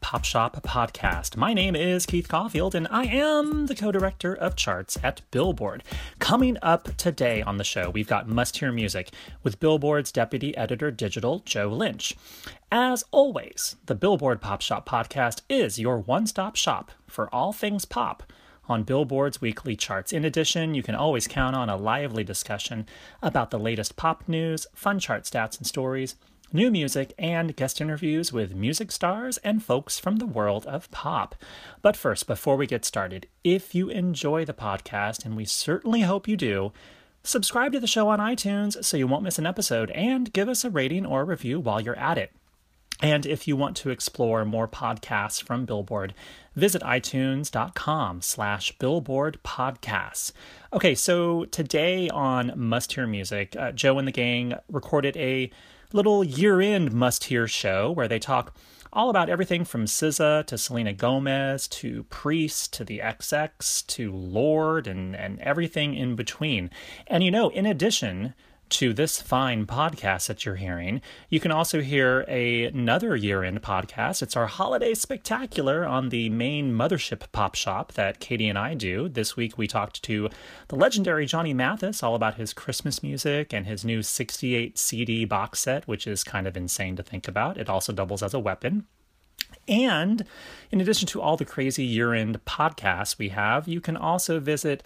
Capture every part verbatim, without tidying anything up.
Pop Shop Podcast. My name is Keith Caulfield, and I am the co-director of charts at Billboard. Coming up today on the show, we've got Must Hear Music with Billboard's Deputy Editor Digital, Joe Lynch. As always, the Billboard Pop Shop Podcast is your one-stop shop for all things pop on Billboard's weekly charts. In addition, you can always count on a lively discussion about the latest pop news, fun chart stats and stories, new music, and guest interviews with music stars and folks from the world of pop. But first, before we get started, if you enjoy the podcast, and we certainly hope you do, subscribe to the show on iTunes so you won't miss an episode, and give us a rating or review while you're at it. And if you want to explore more podcasts from Billboard, visit itunes dot com slash billboard podcasts. Okay, so today on Must Hear Music, uh, Joe and the gang recorded a little year-end must-hear show where they talk all about everything from S Z A to Selena Gomez to Priest to The X X to Lord and, and everything in between. And you know, in addition to this fine podcast that you're hearing, you can also hear a, another year-end podcast. It's our Holiday Spectacular on the main Mothership Pop Shop that Katie and I do. This week we talked to the legendary Johnny Mathis all about his Christmas music and his new sixty-eight C D box set, which is kind of insane to think about. It also doubles as a weapon. And in addition to all the crazy year-end podcasts we have, you can also visit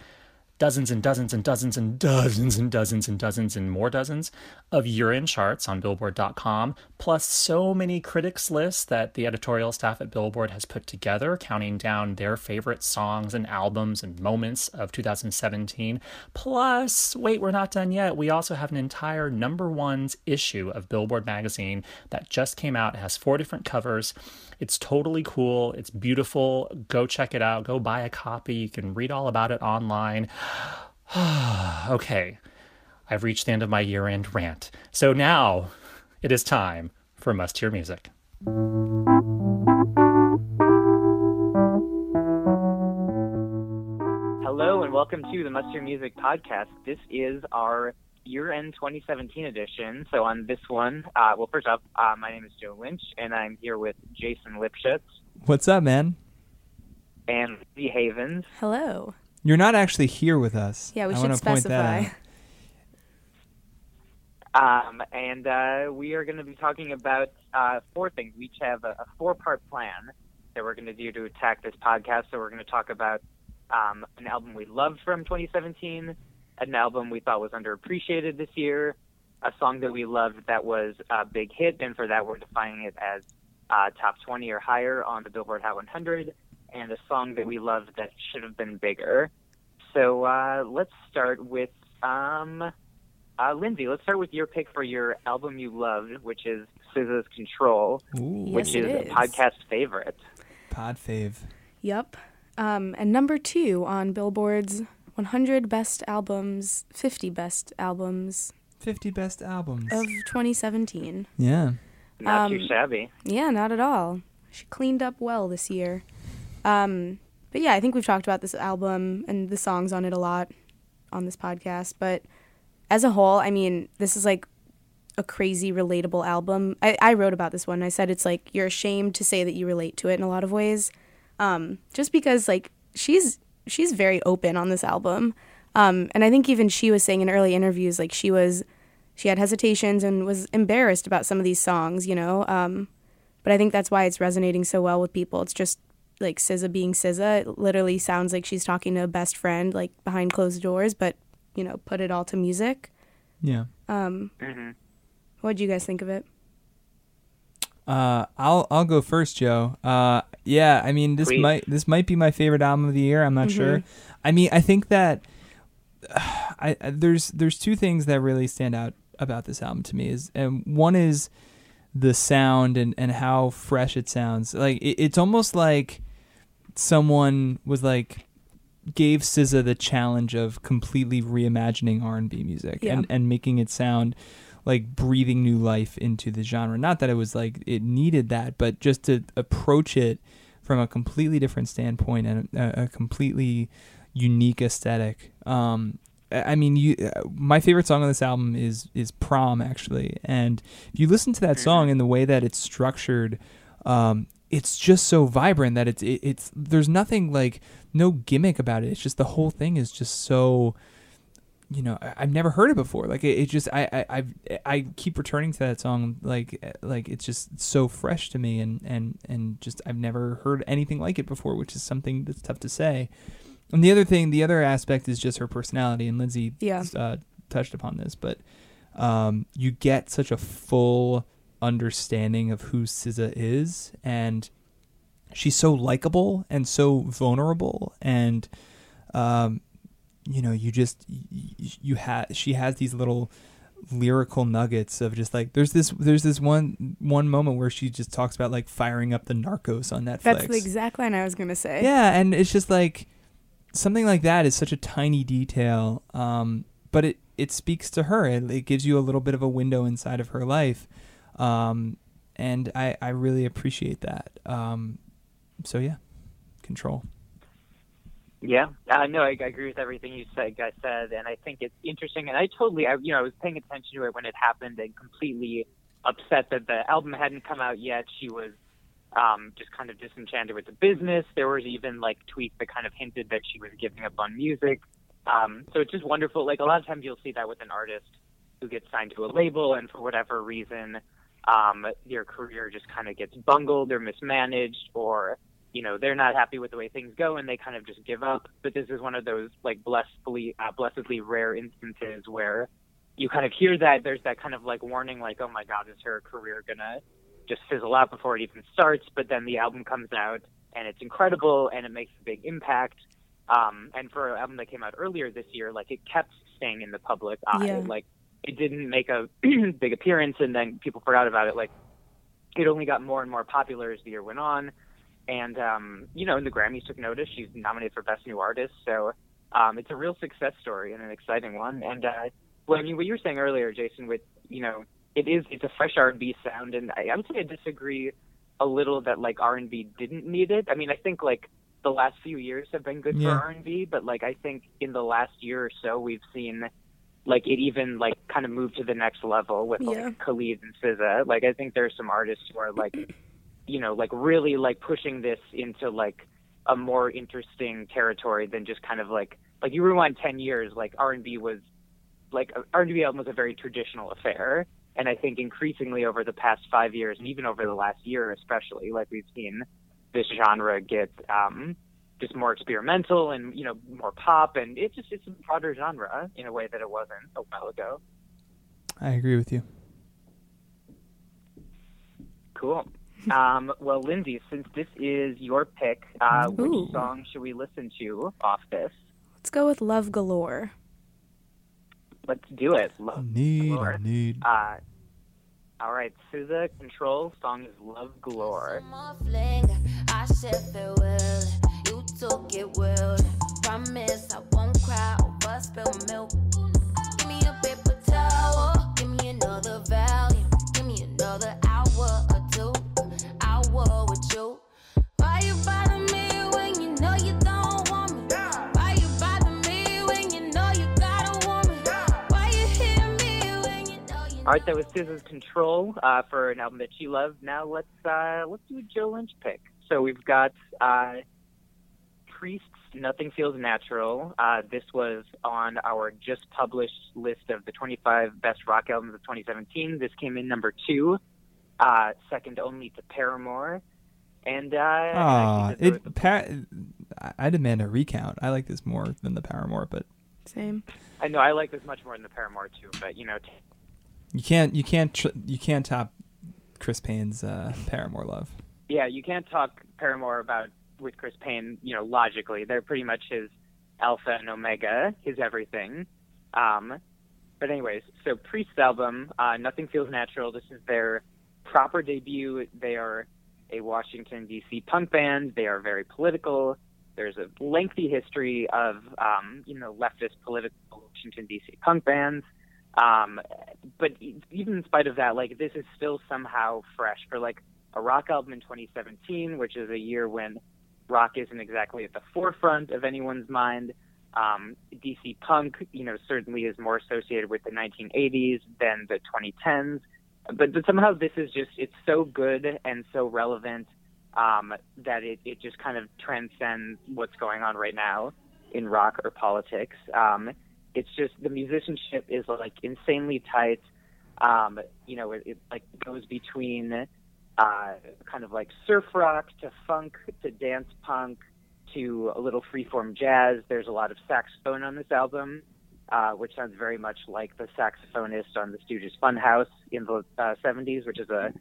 dozens and dozens and dozens and dozens and dozens and dozens and more dozens of year-end charts on Billboard dot com, plus so many critics lists that the editorial staff at Billboard has put together, counting down their favorite songs and albums and moments of two thousand seventeen. Plus, wait, we're not done yet. We also have an entire number ones issue of Billboard magazine that just came out. It has four different covers. It's totally cool. It's beautiful. Go check it out. Go buy a copy. You can read all about it online. Okay, I've reached the end of my year-end rant. So now it is time for Must Hear Music. Hello and welcome to the Must Hear Music podcast. This is our year-end twenty seventeen edition. So on this one, uh, well, first up, uh, my name is Joe Lynch, and I'm here with Jason Lipshutz. What's up, man? And Lindsey Havens. Hello. You're not actually here with us. Yeah, we I should specify. Um, and uh, we are going to be talking about uh, four things. We each have a, a four-part plan that we're going to do to attack this podcast. So we're going to talk about um, an album we loved from twenty seventeen, an album we thought was underappreciated this year, a song that we loved that was a big hit, and for that we're defining it as uh, top twenty or higher on the Billboard Hot one hundred, and a song that we loved that should have been bigger. So uh, let's start with, um, uh, Lindsey, let's start with your pick for your album you loved, which is S Z A's Control, Ooh. which yes, is, is a podcast favorite. Pod fave. Yep. Um, and number two on Billboard's one hundred Best Albums, fifty Best Albums. fifty Best Albums. Of twenty seventeen. Yeah. Not um, too shabby. Yeah, not at all. She cleaned up well this year. Um, but yeah, I think we've talked about this album and the songs on it a lot on this podcast, but as a whole, I mean, this is like a crazy relatable album. I, I wrote about this one. I said it's like you're ashamed to say that you relate to it in a lot of ways, um, just because like she's she's very open on this album. Um, and I think even she was saying in early interviews, like, she was, she had hesitations and was embarrassed about some of these songs, you know. Um, but I think that's why it's resonating so well with people. It's just, like, S Z A being S Z A. It literally sounds like she's talking to a best friend, like, behind closed doors, but, you know, put it all to music. Yeah. Um, mm-hmm. What'd you guys think of it? Uh, I'll I'll go first, Joe. Uh, yeah, I mean, this Please. might this might be my favorite album of the year. I'm not mm-hmm. sure. I mean, I think that uh, I there's there's two things that really stand out about this album to me, is and one is the sound and, and how fresh it sounds. Like it, it's almost like someone was like gave S Z A the challenge of completely reimagining R and B music yeah. and, and making it sound like breathing new life into the genre. Not that it was like it needed that, but just to approach it from a completely different standpoint and a, a completely unique aesthetic. Um, I mean, you, my favorite song on this album is, is Prom, actually. And if you listen to that song and the way that it's structured, um, it's just so vibrant that it's, it, it's, there's nothing like no gimmick about it. It's just the whole thing is just so, you know, I've never heard it before. Like it, it just, I, I, I've, I keep returning to that song. Like, like it's just so fresh to me, and, and, and just, I've never heard anything like it before, which is something that's tough to say. And the other thing, the other aspect is just her personality, and Lindsey yeah. uh, touched upon this, but um, you get such a full understanding of who S Z A is, and she's so likable and so vulnerable, and, um, you know, you just, you, you have, she has these little lyrical nuggets of just like, there's this, there's this one, one moment where she just talks about like firing up the Narcos on Netflix. That's the exact line I was going to say. Yeah. And it's just like, something like that is such a tiny detail. Um, but it, it speaks to her. It, it gives you a little bit of a window inside of her life. Um, and I, I really appreciate that. Um, so yeah, Control. Yeah, uh, no, I, I agree with everything you said, guys said, and I think it's interesting. And I totally, I, you know, I was paying attention to it when it happened, and completely upset that the album hadn't come out yet. She was um, just kind of disenchanted with the business. There was even like tweets that kind of hinted that she was giving up on music. Um, so it's just wonderful. Like a lot of times, you'll see that with an artist who gets signed to a label, and for whatever reason, um, their career just kind of gets bungled or mismanaged, or you know, they're not happy with the way things go and they kind of just give up. But this is one of those like blessedly, uh, blessedly rare instances where you kind of hear that there's that kind of like warning, like, oh my God, is her career going to just fizzle out before it even starts? But then the album comes out and it's incredible and it makes a big impact. Um, and for an album that came out earlier this year, like it kept staying in the public eye. Yeah. Like it didn't make a big appearance and then people forgot about it. Like it only got more and more popular as the year went on. And, um, you know, the Grammys took notice. She's nominated for Best New Artist. So um, it's a real success story and an exciting one. And, uh, well, I mean, what you were saying earlier, Jason, with, you know, it is, it's a fresh R and B sound. And I, I would say I disagree a little that, like, R and B didn't need it. I mean, I think, like, the last few years have been good yeah. for R and B. But, like, I think in the last year or so we've seen, like, it even, like, kind of moved to the next level with, yeah. like, Khalid and S Z A. Like, I think there's some artists who are, like, you know, like really like pushing this into like a more interesting territory than just kind of like, like you rewind ten years, like R and B was like R and B album was a very traditional affair. And I think increasingly over the past five years and even over the last year, especially like we've seen this genre get um, just more experimental and, you know, more pop, and it's just, it's a broader genre in a way that it wasn't a while ago. I agree with you. Cool. Um, well, Lindsey, since this is your pick, uh, which Ooh. song should we listen to off this? Let's go with Love Galore. Let's do it. Love need, Galore. Need. Uh, all right, S Z A, Control, song is Love Galore. I said farewell, you took it well. Promise I won't cry over spilled milk. Give me a paper towel, give me another value, give me another hour or two. With you, why you bother me when you know you don't want me? Yeah. Why you bother me when you know you gotta want me? Yeah. Why you hear me when you know you? All right, that was S Z A's Control uh, for an album that she loved. Now let's uh, let's do a Joe Lynch pick. So we've got uh, Priest, Nothing Feels Natural. Uh, this was on our just published list of the twenty-five best rock albums of twenty seventeen. This came in number two, uh, second only to Paramore. And uh, Aww, I, it, pa- I demand a recount. I like this more than the Paramore, but same. I know I like this much more than the Paramore too, but you know, t- you can't, you can't, tr- you can't top Chris Payne's uh, Paramore Love. Yeah, you can't talk Paramore about with Chris Payne. You know, logically, they're pretty much his alpha and omega, his everything. Um, but anyways, so Priest's album, uh, Nothing Feels Natural. This is their proper debut. They are a Washington, D C punk band. They are very political. There's a lengthy history of, um, you know, leftist political Washington, D C punk bands. Um, but even in spite of that, like, this is still somehow fresh for, like, a rock album in twenty seventeen, which is a year when rock isn't exactly at the forefront of anyone's mind. Um, D C punk, you know, certainly is more associated with the nineteen eighties than the twenty tens. But, but somehow this is just, it's so good and so relevant um, that it, it just kind of transcends what's going on right now in rock or politics. Um, it's just, the musicianship is like insanely tight. Um, you know, it, it like goes between uh, kind of like surf rock to funk to dance punk to a little freeform jazz. There's a lot of saxophone on this album. Uh, which sounds very much like the saxophonist on the Stooges' Funhouse in the uh, seventies, which is a,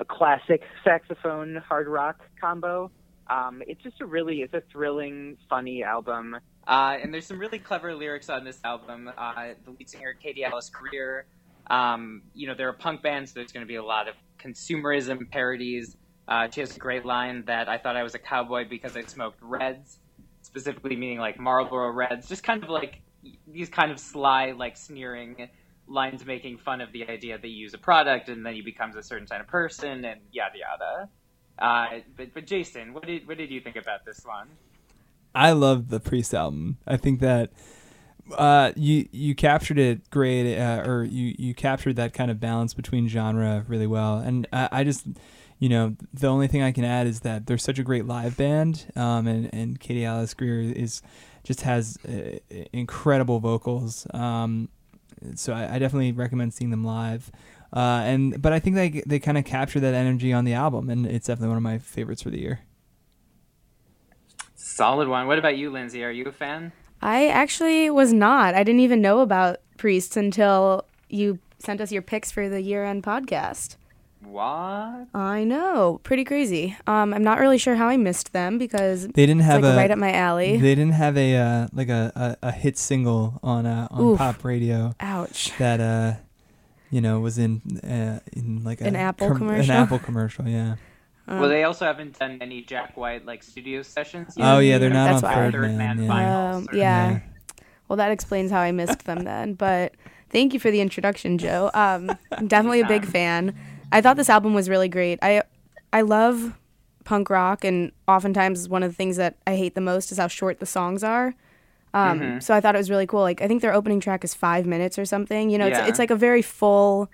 a classic saxophone hard rock combo. Um, it's just a really, it's a thrilling, funny album. Uh, and there's some really clever lyrics on this album. Uh, the lead singer, Katie Ellis Career, um, you know, they're a punk band, so there's going to be a lot of consumerism parodies. Uh, she has a great line that I thought I was a cowboy because I smoked Reds, specifically meaning like Marlboro Reds, just kind of like these kind of sly, like, sneering lines making fun of the idea that you use a product and then you become a certain kind of person and yada yada. Uh, but, but Jason, what did what did you think about this one? I love the Priest album. I think that uh, you you captured it great, uh, or you, you captured that kind of balance between genre really well. And I, I just, you know, the only thing I can add is that they're such a great live band, um, and, and Katie Alice Greer is... just has uh, incredible vocals, um, so I, I definitely recommend seeing them live. Uh, and but I think they they kind of capture that energy on the album, and it's definitely one of my favorites for the year. Solid one. What about you, Lindsay? Are you a fan? I actually was not. I didn't even know about Priest until you sent us your picks for the year-end podcast. What? I know. Pretty crazy. Um, I'm not really sure how I missed them because they didn't have it's like a, right up my alley. They didn't have a uh, like a, a, a hit single on uh, on Oof. Pop radio. Ouch. That uh, you know, was in uh, in like an a, Apple com- commercial. An Apple commercial, yeah. Um, well, they also haven't done any Jack White like studio sessions yet. Oh yeah, they're not That's on why. Third Man. Man yeah. Finals, um, yeah. yeah. Well, that explains how I missed them then. But thank you for the introduction, Joe. Um, I'm definitely a big fan. I thought this album was really great. I I love punk rock, and oftentimes one of the things that I hate the most is how short the songs are. Um, mm-hmm. So I thought it was really cool. Like, I think their opening track is five minutes or something. You know, yeah. it's, it's like a very full,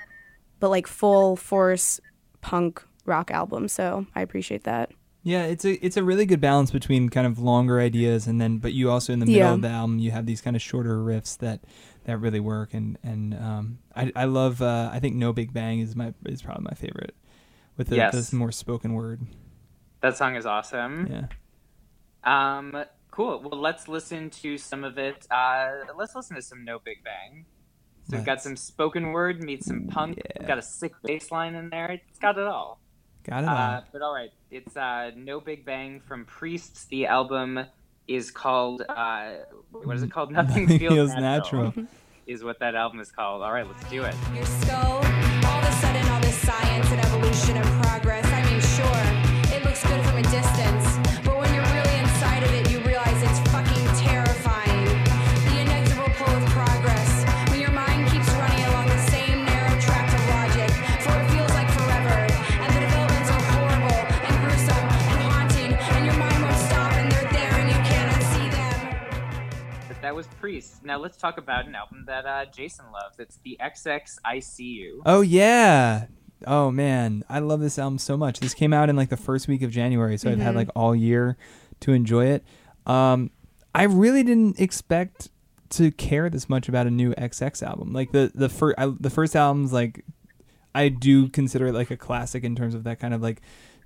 but like full force punk rock album. So I appreciate that. Yeah, it's a it's a really good balance between kind of longer ideas and then, but you also in the middle yeah. of the album you have these kind of shorter riffs that, that really work and and um, I I love uh, I think No Big Bang is my is probably my favorite with the, yes. this more spoken word. That song is awesome. Yeah. Um. Cool. Well, let's listen to some of it. Uh, let's listen to some No Big Bang. So nice. We've got some spoken word meets some punk. Yeah. We've got a sick bass line in there. It's got it all. Got it all. Uh, but all right, it's uh, No Big Bang from Priest. The album is called, uh, what is it called? Nothing, Nothing feels, feels natural, natural. Is what that album is called. All right, let's do it. Your skull, all of a sudden, all this science and evolution and progress. I mean, sure, it looks good from a distance. That was Priest. Now let's talk about an album that uh, Jason loves. It's the X X I See You. Oh, yeah. Oh, man. I love this album so much. This came out in like the first week of January, so mm-hmm. I've had like all year to enjoy it. Um, I really didn't expect to care this much about a new X X album. Like the the first the first album's like, I do consider it like a classic in terms of that kind of like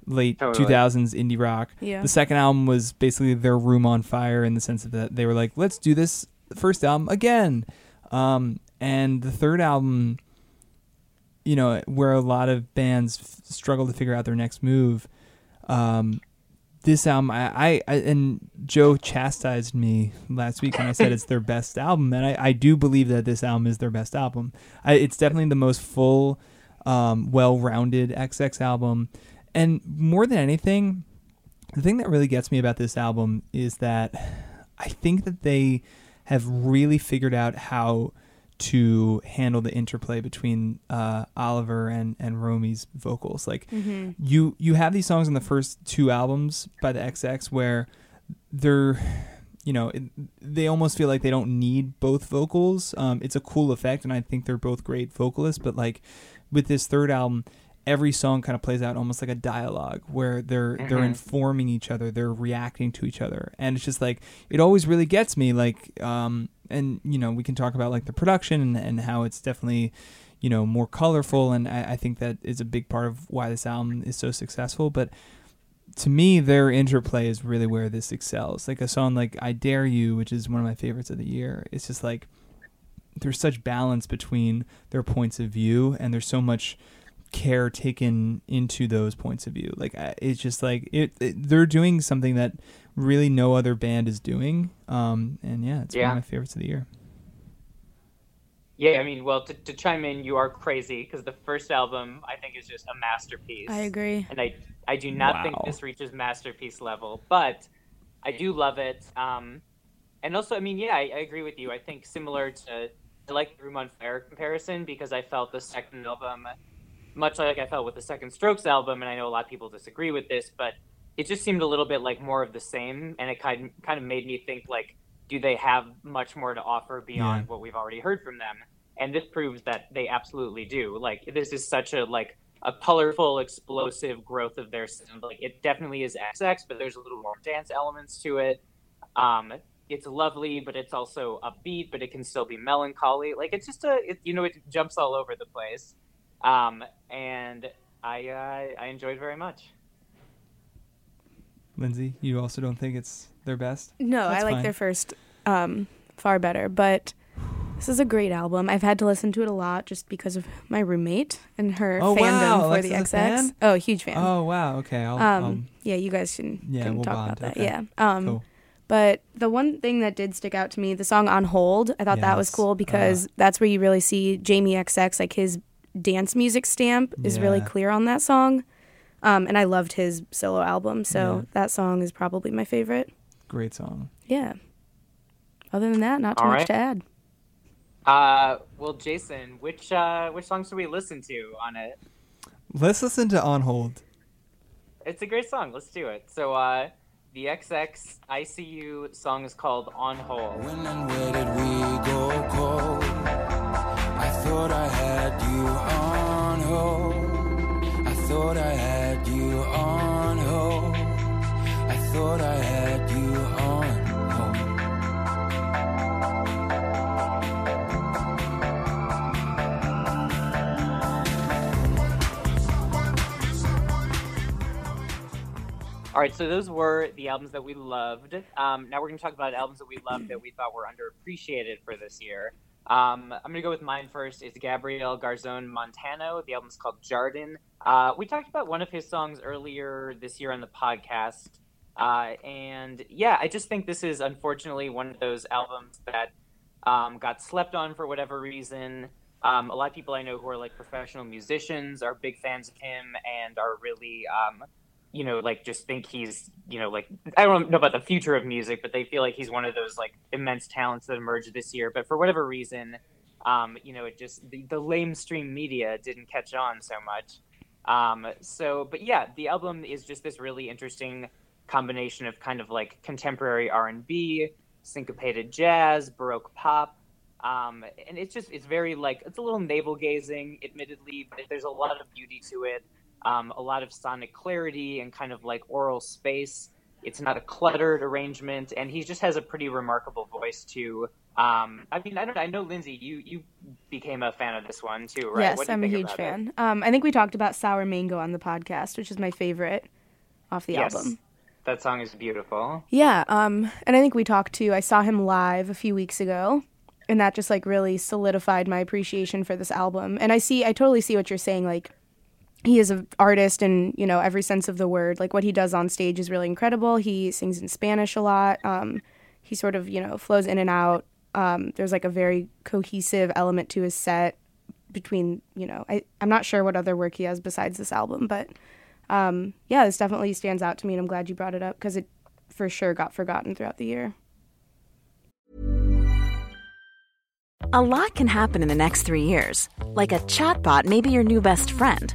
late totally. two thousands indie rock. Yeah. The second album was basically their Room on Fire in the sense of that they were like, let's do this first album again. Um, and the third album, you know, where a lot of bands f- struggle to figure out their next move. Um, this album, I, I, I, and Joe chastised me last week when I said it's their best album. And I, I do believe that this album is their best album. I, it's definitely the most full, um, well-rounded X X album. And more than anything, the thing that really gets me about this album is that I think that they have really figured out how to handle the interplay between uh, Oliver and, and Romy's vocals. Like mm-hmm. you, you have these songs in the first two albums by the X X where they're, you know, it, they almost feel like they don't need both vocals. Um, it's a cool effect. And I think they're both great vocalists, but like with this third album, every song kind of plays out almost like a dialogue where they're mm-hmm. they're informing each other, they're reacting to each other, and it's just like it always really gets me. Like, um, and you know, we can talk about like the production and, and how it's definitely, you know, more colorful, and I, I think that is a big part of why this album is so successful. But to me, their interplay is really where this excels. Like a song like "I Dare You," which is one of my favorites of the year, it's just like there's such balance between their points of view, and there's so much care taken into those points of view. Like it's just like it, it they're doing something that really no other band is doing, um and yeah it's yeah. one of my favorites of the year. Yeah, I mean, well, to, to chime in, you are crazy because the first album I think is just a masterpiece. I agree, and I I do not wow. think this reaches masterpiece level, but I do love it. Um and also, I mean, yeah, I, I agree with you. I think similar to I like the Room on Fire comparison because I felt the second album, much like I felt with the Second Strokes album, and I know a lot of people disagree with this, but it just seemed a little bit like more of the same, and it kind of, kind of made me think, like, do they have much more to offer beyond yeah. what we've already heard from them? And this proves that they absolutely do. Like, this is such a, like, a colorful, explosive growth of their sound. Like, it definitely is X X, but there's a little more dance elements to it. Um, it's lovely, but it's also upbeat, but it can still be melancholy. Like, it's just a, it, you know, it jumps all over the place. Um, and I, uh, I enjoyed very much. Lindsey, you also don't think it's their best? No, That's I like fine. Their first, um, far better, but this is a great album. I've had to listen to it a lot just because of my roommate and her oh, fandom wow. for Alexa's the X X. Fan? Oh, huge fan. Oh, wow. Okay. I'll, um, I'll, yeah, you guys can, yeah, can we'll talk bond. About that. Okay. Yeah. Um, cool. But the one thing that did stick out to me, the song On Hold, I thought yes. that was cool because uh, that's where you really see Jamie X X, like his dance music stamp is yeah. really clear on that song, um and I loved his solo album, so yeah. that song is probably my favorite. Great song. Yeah, other than that, not too all much right. to add. Uh well, Jason, which uh which songs should we listen to on it? Let's listen to On Hold. It's a great song. Let's do it. So uh the X X I C U song is called On Hold. When and where did we go cold? I thought I had you on hold. I thought I had you on hold. I thought I had you on hold. All right, so those were the albums that we loved. Um, now we're going to talk about albums that we loved that we thought were underappreciated for this year. Um, I'm going to go with mine first. It's Gabriel Garzon-Montano. The album's called Jardin. Uh, we talked about one of his songs earlier this year on the podcast. Uh, and yeah, I just think this is unfortunately one of those albums that um, got slept on for whatever reason. Um, a lot of people I know who are like professional musicians are big fans of him and are really, um, you know, like just think he's, you know, like, I don't know about the future of music, but they feel like he's one of those like immense talents that emerged this year. But for whatever reason, um, you know, it just, the, the lamestream media didn't catch on so much. Um, so, but yeah, the album is just this really interesting combination of kind of like contemporary R and B, syncopated jazz, Baroque pop. Um, and it's just, it's very like, it's a little navel gazing, admittedly, but there's a lot of beauty to it. Um, a lot of sonic clarity and kind of like oral space. It's not a cluttered arrangement, and he just has a pretty remarkable voice too. Um, I mean, I don't. I know, Lindsey, you you became a fan of this one too, right? Yes, I'm a huge fan. Um, I think we talked about Sour Mango on the podcast, which is my favorite off the yes. album. That song is beautiful. Yeah, um, and I think we talked too. I saw him live a few weeks ago, and that just like really solidified my appreciation for this album. And I see, I totally see what you're saying, like. He is an artist in, you know, every sense of the word. Like, what he does on stage is really incredible. He sings in Spanish a lot. Um, he sort of, you know, flows in and out. Um, there's, like, a very cohesive element to his set between, you know, I, I'm not sure what other work he has besides this album. But, um, yeah, this definitely stands out to me, and I'm glad you brought it up because it for sure got forgotten throughout the year. A lot can happen in the next three years. Like a chatbot may be your new best friend.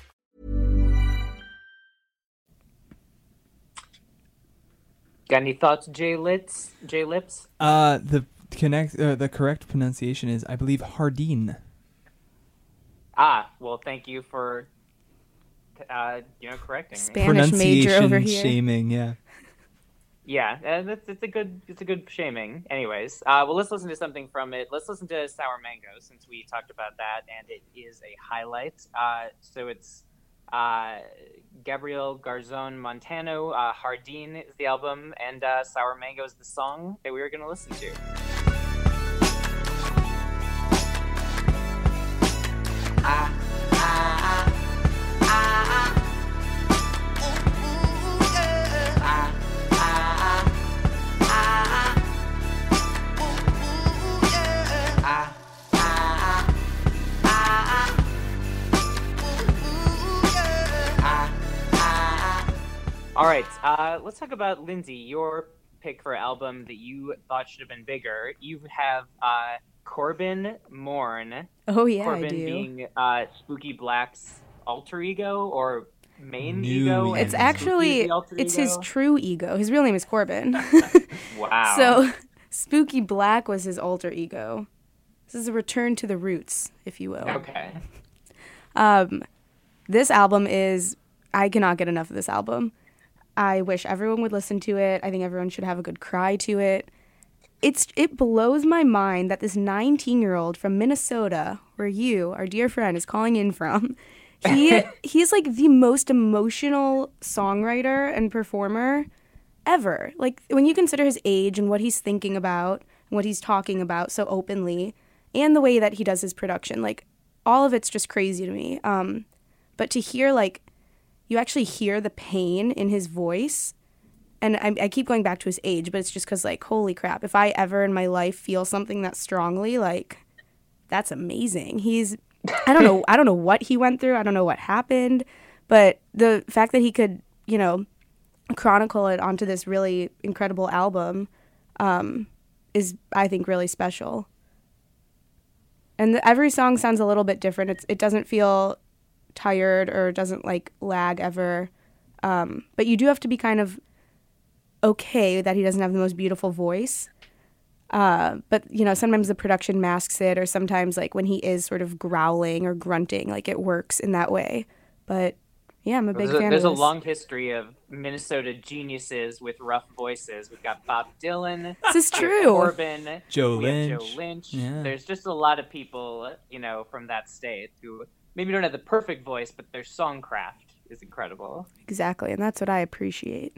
Got any thoughts, Jay Lips? Jay Lips? Uh, the connect. Uh, the correct pronunciation is, I believe, Jardin. Ah, well, thank you for, uh, you know, correcting me. Spanish major over here. Shaming, yeah. Yeah, and it's, it's a good, it's a good shaming. Anyways, uh, well, let's listen to something from it. Let's listen to Sour Mango, since we talked about that, and it is a highlight. Uh, so it's. Uh, Gabriel Garzon-Montano, uh, Jardin is the album, and uh, Sour Mango is the song that we were going to listen to. Ah, ah, ah, ah, ah. All right, uh, let's talk about, Lindsey, your pick for an album that you thought should have been bigger. You have uh, Corbin Mourn. Oh, yeah, Corbin I do. Being uh, Spooky Black's alter ego or main New ego. It's actually, it's ego. His true ego. His real name is Corbin. Wow. So Spooky Black was his alter ego. This is a return to the roots, if you will. Okay. Um, this album is, I cannot get enough of this album. I wish everyone would listen to it. I think everyone should have a good cry to it. It's It blows my mind that this nineteen-year-old from Minnesota, where you, our dear friend, is calling in from, he he's like the most emotional songwriter and performer ever. Like, when you consider his age and what he's thinking about and what he's talking about so openly, and the way that he does his production, like, all of it's just crazy to me. Um, but to hear, like, you actually hear the pain in his voice. And I, I keep going back to his age, but it's just because, like, holy crap, if I ever in my life feel something that strongly, like, that's amazing. He's, I don't know, I don't know what he went through. I don't know what happened. But the fact that he could, you know, chronicle it onto this really incredible album um, is, I think, really special. And the, every song sounds a little bit different. It's, it doesn't feel tired or doesn't like lag ever, um but you do have to be kind of okay that he doesn't have the most beautiful voice, uh but you know, sometimes the production masks it, or sometimes like when he is sort of growling or grunting, like it works in that way. But yeah, I'm a big there's fan a, there's of this. A long history of Minnesota geniuses with rough voices. We've got Bob Dylan. This is true. Corbin, Joe Lynch. Joe Lynch. Yeah. There's just a lot of people, you know, from that state who maybe don't have the perfect voice, but their songcraft is incredible. Exactly, and that's what I appreciate.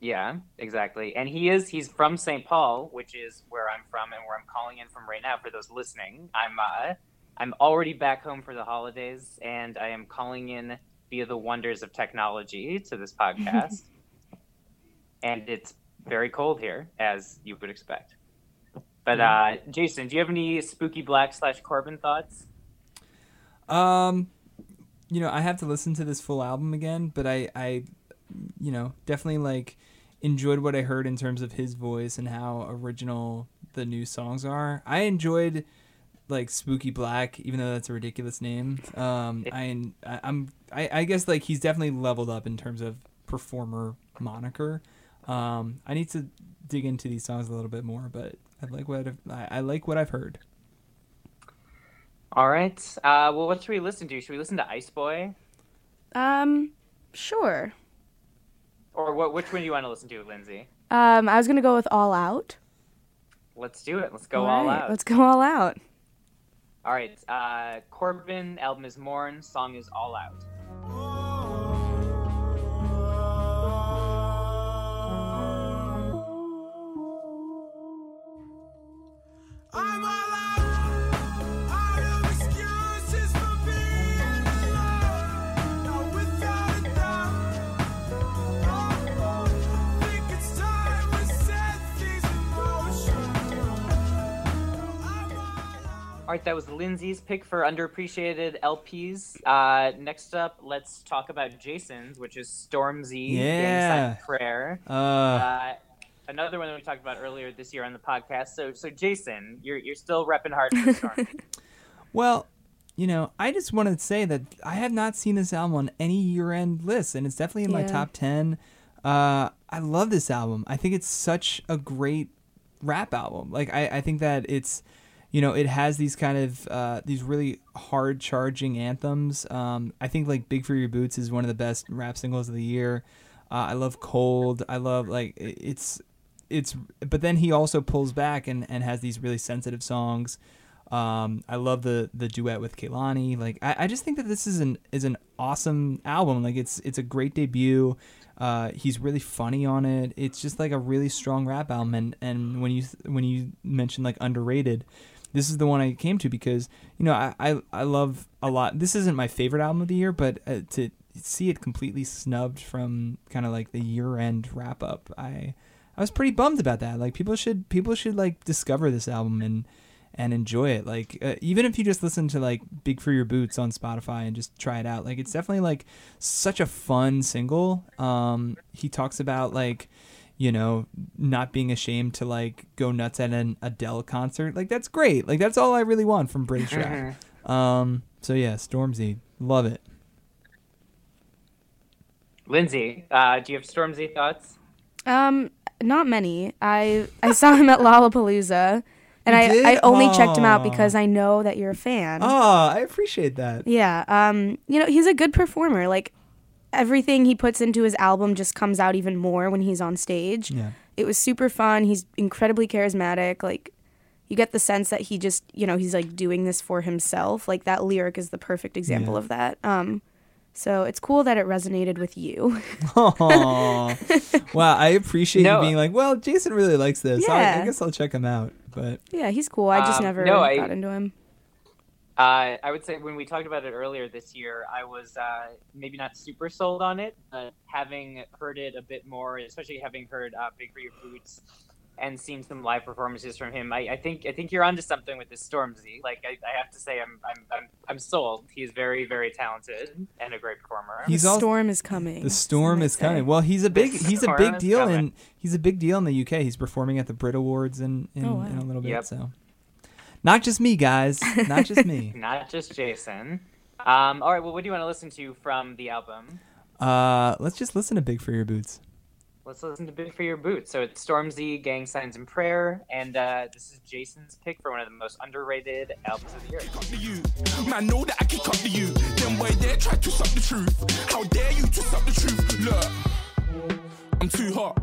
Yeah, exactly. And he is, he's from Saint Paul, which is where I'm from and where I'm calling in from right now for those listening. I'm uh, I'm already back home for the holidays, and I am calling in via the wonders of technology to this podcast. And it's very cold here, as you would expect. But uh, Jason, do you have any Spooky Black slash Corbin thoughts? Um, you know, I have to listen to this full album again, but I, I, you know, definitely like enjoyed what I heard in terms of his voice and how original the new songs are. I enjoyed like Spooky Black, even though that's a ridiculous name. Um, I, I'm, I, I guess like he's definitely leveled up in terms of performer moniker. Um, I need to dig into these songs a little bit more, but I like what I've, I, I like what I've heard. All right. Uh, well, what should we listen to? Should we listen to Ice Boy? Um, sure. Or what? Which one do you want to listen to, Lindsay? Um, I was gonna go with All Out. Let's do it. Let's go all, right. all out. Let's go all out. All right. Uh, Corbin, album is Mourn. Song is All Out. I'm all out. I have excuses for being alone. Now without a doubt, I think it's time we set these emotions. I'm all out. All right, that was Lindsay's pick for underappreciated L Ps. Uh, next up, let's talk about Jason's, which is Stormzy. Yeah. Inside Prayer. Uh. uh Another one that we talked about earlier this year on the podcast. So, so Jason, you're you're still repping hard for Stormzy. Well, you know, I just want to say that I have not seen this album on any year-end list, and it's definitely in yeah. my top ten. Uh, I love this album. I think it's such a great rap album. Like, I, I think that it's, you know, it has these kind of uh, these really hard-charging anthems. Um, I think like "Big for Your Boots" is one of the best rap singles of the year. Uh, I love "Cold." I love like it, it's. It's but then he also pulls back and, and has these really sensitive songs. Um, I love the the duet with Kehlani. Like I, I just think that this is an is an awesome album. Like it's it's a great debut. Uh, he's really funny on it. It's just like a really strong rap album. And, and when you when you mentioned like underrated, this is the one I came to because you know I I, I love a lot. This isn't my favorite album of the year, but uh, to see it completely snubbed from kind of like the year end wrap up, I. I was pretty bummed about that. Like people should, people should like discover this album and, and enjoy it. Like uh, even if you just listen to like "Big for Your Boots" on Spotify and just try it out, like it's definitely like such a fun single. Um, he talks about like, you know, not being ashamed to like go nuts at an Adele concert. Like that's great. Like that's all I really want from British rap. Um, so yeah, Stormzy, love it. Lindsay, uh, do you have Stormzy thoughts? Um. Not many. I I saw him at Lollapalooza, and I, I only Aww. checked him out because I know that you're a fan. Oh, I appreciate that. Yeah. Um. You know, he's a good performer. Like, everything he puts into his album just comes out even more when he's on stage. Yeah. It was super fun. He's incredibly charismatic. Like, you get the sense that he just, you know, he's, like, doing this for himself. Like, that lyric is the perfect example yeah. of that. Um. So it's cool that it resonated with you. Wow, I appreciate no. you being like, well, Jason really likes this. Yeah. I, I guess I'll check him out. But yeah, he's cool. I just um, never no, got I, into him. Uh, I would say when we talked about it earlier this year, I was uh, maybe not super sold on it, but having heard it a bit more, especially having heard uh, "Big for Your Boots" and seen some live performances from him, I, I think I think you're onto something with this Stormzy. Like I, I have to say, I'm I'm I'm I'm sold. He's very very talented and a great performer. He's the also, storm is coming. The storm is coming. Well, he's a big he's a big deal in he's a big deal in the U K. He's performing at the Brit Awards in in, oh, wow. in a little bit. Yep. So, not just me, guys. Not just me. Not just Jason. Um. All right. Well, what do you want to listen to from the album? Uh, let's just listen to "Big for Your Boots." Let's listen to "Big for Your Boots." So it's Stormzy, Gang Signs and Prayer, and uh, this is Jason's pick for one of the most underrated albums of the year. I know that I can come to you. Them way there try to suck the truth. How dare you to suck the truth? Look, I'm too hot.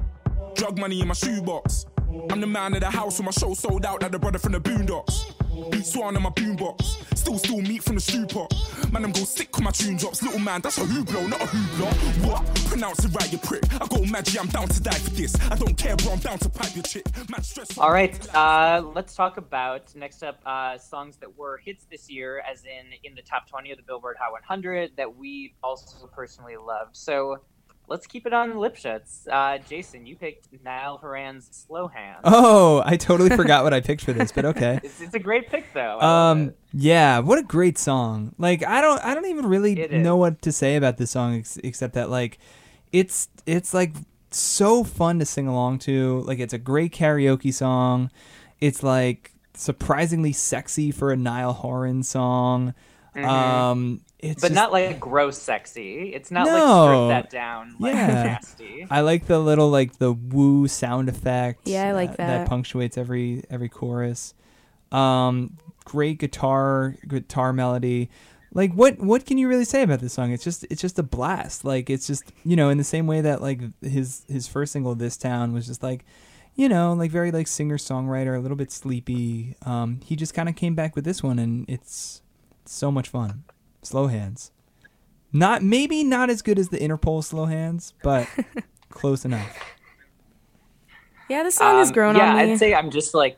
Drug money in my shoebox. I'm the man of the house when my show sold out like the brother from the Boondocks. Beat Swan on my boombox. Still still meat from the stew pot. Man, I'm going sick when my tune drops. Little man, that's a hooplo, not a hoopla. What? pronounce it right, you prick. I go magic, I'm down to die for this. I don't care, bro, I'm down to pipe your chick. All right, uh, let's talk about, next up, uh, songs that were hits this year, as in in the top twenty of the Billboard Hot one hundred, that we also personally loved. So let's keep it on Lipshutz. Uh, Jason, you picked Niall Horan's Slow Hands. Oh, I totally forgot what I picked for this, but okay. It's, it's a great pick, though. Um, yeah, what a great song. Like, I don't I don't even really it know is. what to say about this song, ex- except that, like, it's it's, like, so fun to sing along to. Like, it's a great karaoke song. It's, like, surprisingly sexy for a Niall Horan song. Mm-hmm. Um, it's but just, not like gross sexy. It's not no. like strip that down like yeah. nasty. I like the little like the woo sound effect. Yeah, I like that, that. that punctuates every every chorus. Um, great guitar guitar melody. Like what what can you really say about this song? It's just it's just a blast. Like it's just, you know, in the same way that like his his first single, This Town, was just like, you know, like very like singer songwriter, a little bit sleepy. Um, he just kind of came back with this one, and it's so much fun. Slow Hands. Not maybe not as good as the Interpol Slow Hands, but close enough. Yeah, this song um, has grown yeah, on me. Yeah, I'd say I'm just like,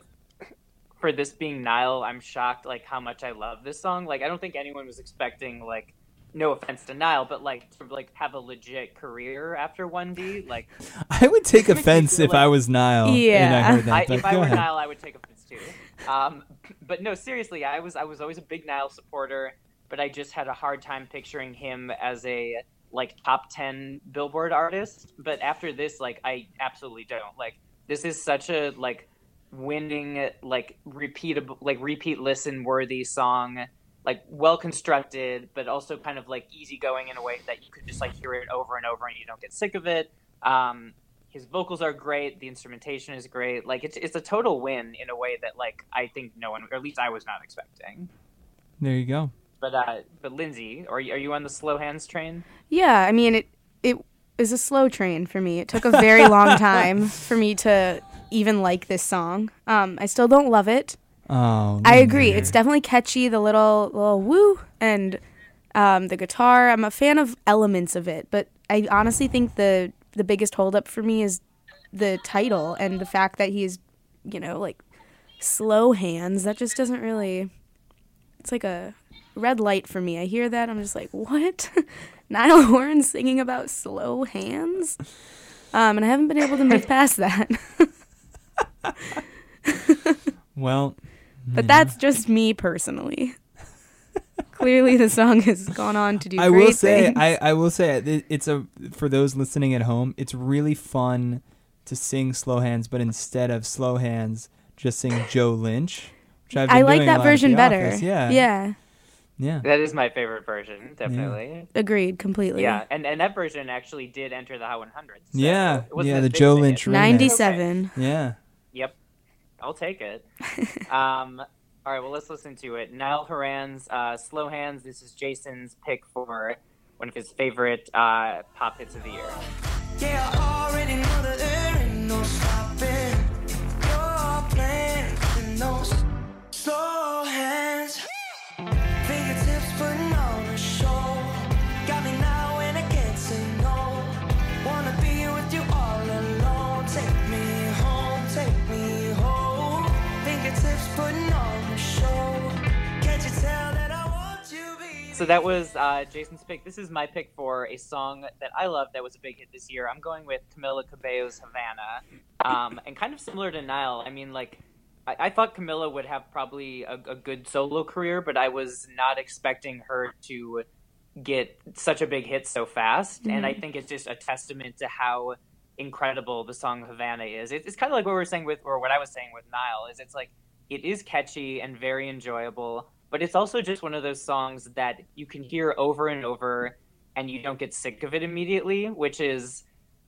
for this being Niall, I'm shocked like how much I love this song. Like I don't think anyone was expecting, like, no offense to Niall, but like to like have a legit career after one D. Like I would take offense if like, I was Niall. Yeah. And I heard that, I, if I were ahead. Niall, I would take offense too. Um, but no, seriously, I was I was always a big Niall supporter. But I just had a hard time picturing him as a like top ten Billboard artist. But after this, like I absolutely don't. Like this is such a like winning, like repeatable, like repeat listen worthy song. Like well constructed, but also kind of like easygoing in a way that you could just like hear it over and over and you don't get sick of it. Um, his vocals are great. The instrumentation is great. Like it's it's a total win in a way that like I think no one, or at least I was not expecting. There you go. But uh, but Lindsay, are you, are you on the Slow Hands train? Yeah, I mean, it it is a slow train for me. It took a very long time for me to even like this song. Um, I still don't love it. Oh, I agree. It's definitely catchy, the little, little woo, and um, the guitar. I'm a fan of elements of it, but I honestly think the, the biggest holdup for me is the title and the fact that he's, you know, like, slow hands. That just doesn't really... It's like a... red light for me. I hear that, I'm just like, what? Niall Horan singing about slow hands? Um, and I haven't been able to move past that. Well. But yeah. That's just me personally. Clearly the song has gone on to do I great will say, things. I, I will say, it's a for those listening at home, it's really fun to sing Slow Hands, but instead of Slow Hands, just sing Joe Lynch. Which I've been I like doing that version better. Office. Yeah. Yeah. Yeah, that is my favorite version, definitely. Yeah. Agreed, completely. Yeah, and, and that version actually did enter the Hot one hundred. So yeah, yeah, the Joe Lynch remix. ninety-seven. Okay. Yeah. Yep, I'll take it. um, all right, well, let's listen to it. Niall Horan's uh, Slow Hands. This is Jason's pick for one of his favorite uh, pop hits of the year. Yeah, I already know that there ain't no stopping your plans and no slow hands. So that was uh, Jason's pick. This is my pick for a song that I love that was a big hit this year. I'm going with Camila Cabello's Havana. Um, and kind of similar to Niall, I mean, like, I, I thought Camila would have probably a-, a good solo career, but I was not expecting her to get such a big hit so fast. Mm-hmm. And I think it's just a testament to how incredible the song Havana is. It- it's kind of like what we were saying with, or what I was saying with Niall, is it's like, it is catchy and very enjoyable, but it's also just one of those songs that you can hear over and over and you don't get sick of it immediately, which is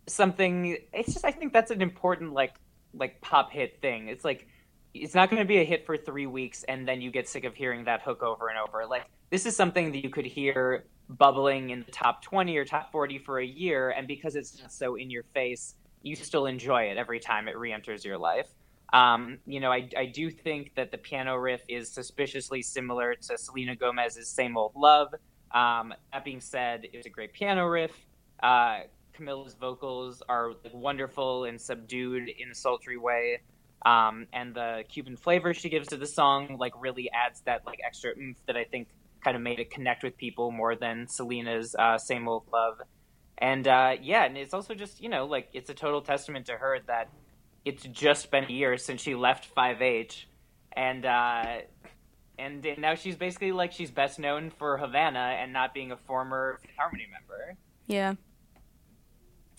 something, it's just, I think that's an important like like pop hit thing. It's like, it's not going to be a hit for three weeks and then you get sick of hearing that hook over and over. Like this is something that you could hear bubbling in the top twenty or top forty for a year, and because it's just so in your face, you still enjoy it every time it re-enters your life. Um, you know, I, I do think that the piano riff is suspiciously similar to Selena Gomez's Same Old Love. Um, that being said, it was a great piano riff. Uh, Camila's vocals are like, wonderful and subdued in a sultry way. Um, and the Cuban flavor she gives to the song, like, really adds that, like, extra oomph that I think kind of made it connect with people more than Selena's uh, Same Old Love. And, uh, yeah, and it's also just, you know, like, it's a total testament to her that it's just been a year since she left five H. And, uh, and now she's basically, like, she's best known for Havana and not being a former Fifth Harmony member. Yeah.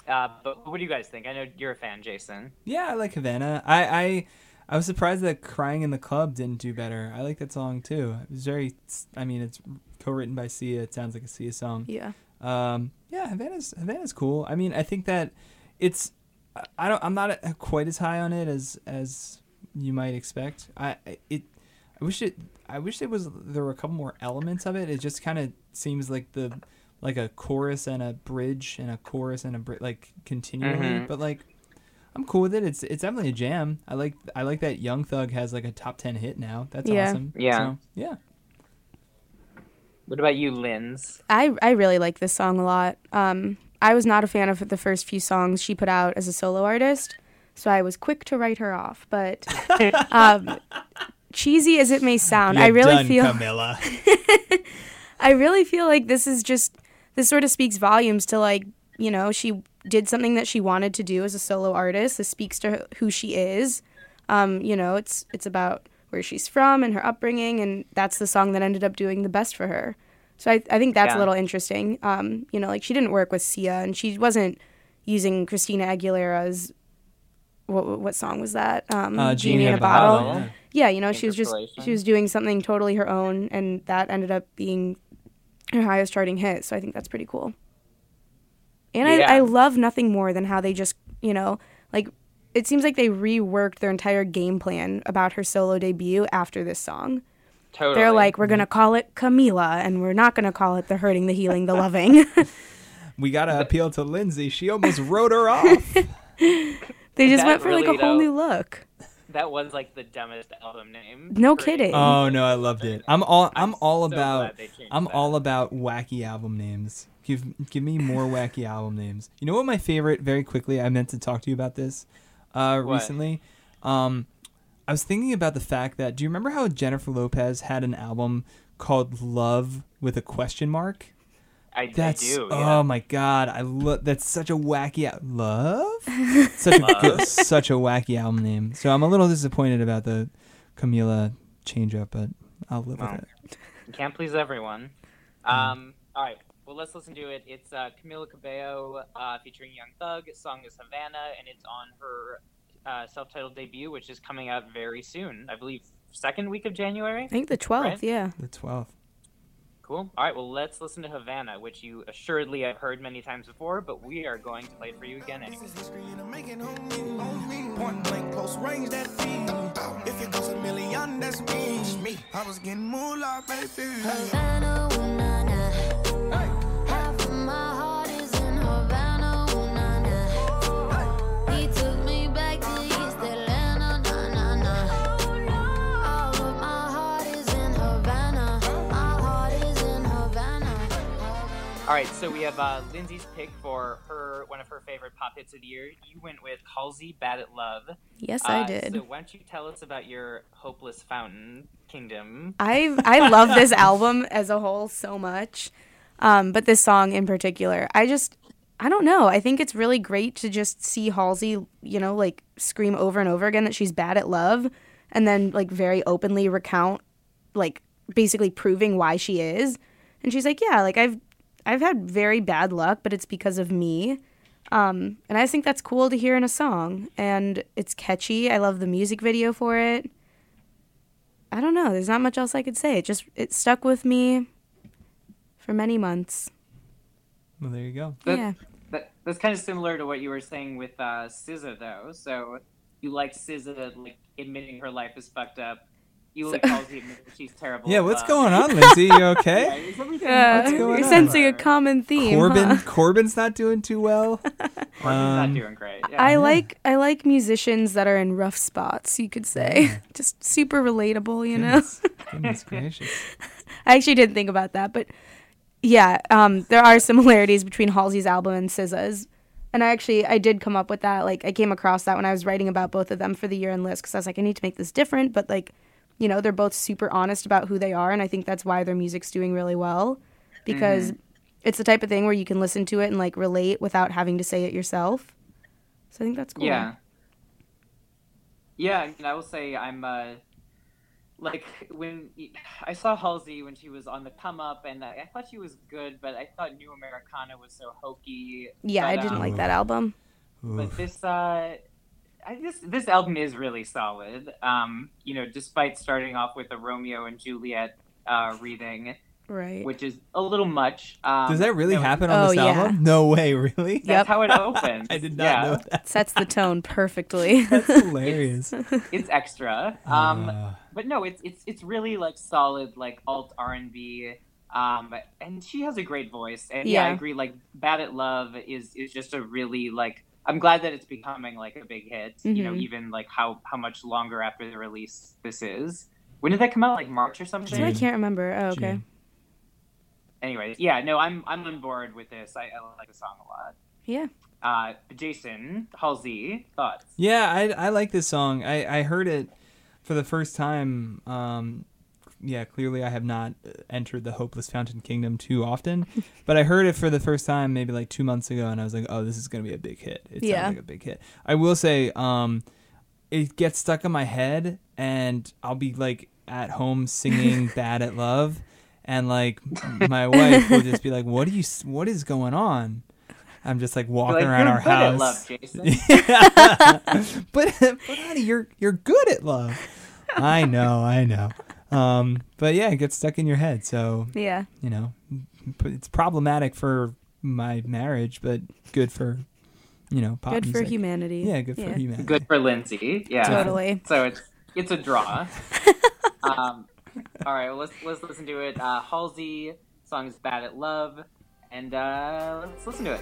Uh, but what do you guys think? I know you're a fan, Jason. Yeah, I like Havana. I, I I was surprised that Crying in the Club didn't do better. I like that song, too. It was very, I mean, it's co-written by Sia. It sounds like a Sia song. Yeah. Um, yeah, Havana's, Havana's cool. I mean, I think that it's, I don't, I'm not quite as high on it as, as you might expect. I, it, I wish it, I wish it was, there were a couple more elements of it. It just kind of seems like the, like a chorus and a bridge and a chorus and a bridge, like continually, mm-hmm. but like, I'm cool with it. It's, it's definitely a jam. I like, I like that Young Thug has like a top ten hit now. That's yeah. awesome. Yeah. So, yeah. What about you, Linz? I, I really like this song a lot. Um, I was not a fan of the first few songs she put out as a solo artist, so I was quick to write her off. But um, cheesy as it may sound, You're I really done, feel Camila. I really feel like this is just this sort of speaks volumes to like you know she did something that she wanted to do as a solo artist. This speaks to her, who she is. Um, you know, it's it's about where she's from and her upbringing, and that's the song that ended up doing the best for her. So I, I think that's yeah. a little interesting. Um, you know, like she didn't work with Sia, and she wasn't using Christina Aguilera's. What what song was that? Um, uh, Genie in a Bottle. Bottle. Yeah, you know, she was just she was doing something totally her own, and that ended up being her highest charting hit. So I think that's pretty cool. And yeah. I, I love nothing more than how they just you know like it seems like they reworked their entire game plan about her solo debut after this song. Totally. They're like, we're going to call it Camila, and we're not going to call it The Hurting, The Healing, The Loving. We got to appeal to Lindsey. She almost wrote her off. They just that went for, really, like, a whole though, new look. That was, like, the dumbest album name. No kidding. Oh, no, I loved it. I'm all I'm all I'm so about I'm that. all about wacky album names. Give, give me more wacky album names. You know what my favorite, very quickly, I meant to talk to you about this uh, recently. Um I was thinking about the fact that, do you remember how Jennifer Lopez had an album called Love with a question mark? I, that's, I do. Yeah. Oh my God, I love that's such a wacky al- love. Such love? a such a wacky album name. So I'm a little disappointed about the Camila change up, but I'll live well, with it. You can't please everyone. Um, all right, well let's listen to it. It's uh, Camila Cabello uh, featuring Young Thug. The song is Havana, and it's on her. Uh, self-titled debut, which is coming out very soon. I believe second week of January? I think the twelfth, right? Yeah. The twelfth. Cool. All right, well, let's listen to Havana, which you assuredly have heard many times before, but we are going to play it for you again anyway. This is history, and I'm making homie. Point blank, close range, that fiend. If it goes a million, that's me. I was getting more like baby. Havana, ooh, na, na. Hey, half of my heart is in Havana, ooh, na, na. He took All right, so we have uh, Lindsay's pick for her one of her favorite pop hits of the year. You went with Halsey, Bad at Love. Yes, uh, I did. So why don't you tell us about your Hopeless Fountain Kingdom? I I love this album as a whole so much, um, but this song in particular. I just, I don't know. I think it's really great to just see Halsey, you know, like scream over and over again that she's bad at love and then like very openly recount, like basically proving why she is. And she's like, yeah, like I've, I've had very bad luck, but it's because of me. Um, and I think that's cool to hear in a song. And it's catchy. I love the music video for it. I don't know. There's not much else I could say. It just it stuck with me for many months. Well, there you go. That, yeah. That, that's kind of similar to what you were saying with uh, S Z A, though. So you like S Z A, like admitting her life is fucked up. You look Halsey, she's terrible. Yeah, what's going on, Lindsey? You okay? Yeah, yeah. What's going You're on? Sensing a common theme. Corbin, huh? Corbin's not doing too well. Corbin's um, not doing great. Yeah. I yeah. like I like musicians that are in rough spots. You could say yeah. just super relatable. You goodness, know. Goodness gracious. I actually didn't think about that, but yeah, um, there are similarities between Halsey's album and S Z A's. And I actually, I did come up with that. Like, I came across that when I was writing about both of them for the year-end list, because I was like, I need to make this different. But, like, you know, they're both super honest about who they are, and I think that's why their music's doing really well, because mm-hmm. it's the type of thing where you can listen to it and, like, relate without having to say it yourself. So I think that's cool. Yeah. Yeah, and I will say I'm, uh, like, when I saw Halsey when she was on the come-up, and I thought she was good, but I thought New Americana was so hokey. Yeah, but, I didn't um, like that album. But this, uh, I just, this album is really solid, um, you know, despite starting off with a Romeo and Juliet uh, reading. Right. Which is a little much. Um, Does that really no, happen on oh, this album? Yeah. No way, really? That's yep. how it opens. I did not yeah. know that. Sets the tone perfectly. That's hilarious. It's, it's extra. Um, uh. But no, it's it's it's really like solid, like alt R and B. Um, and she has a great voice. And yeah. yeah, I agree. Like Bad at Love is is just a really like, I'm glad that it's becoming like a big hit. Mm-hmm. You know, even like how, how much longer after the release this is. When did that come out? Like March or something? June. I can't remember. Oh, okay. June. Anyways, yeah, no, I'm I'm on board with this. I, I like the song a lot. Yeah. Uh, Jason, Halsey, thoughts? Yeah, I I like this song. I, I heard it for the first time. Um, yeah, clearly I have not entered the Hopeless Fountain Kingdom too often, but I heard it for the first time maybe like two months ago, and I was like, oh, this is going to be a big hit. It yeah. sounds like a big hit. I will say um, it gets stuck in my head, and I'll be like at home singing Bad at Love. And, like, my wife will just be like, what do you, what is going on? I'm just, like, walking like, around our house. You're good at love, Jason. but, but, honey, you're, you're good at love. I know, I know. Um, but, yeah, it gets stuck in your head. So, yeah, you know, it's problematic for my marriage, but good for, you know, pop Good music. for humanity. Yeah, good yeah. for humanity. Good for Lindsey. Yeah. Totally. So it's, it's a draw. Um All right, well, let's let's listen to it. Uh, Halsey, song is Bad at Love, and uh, let's listen to it.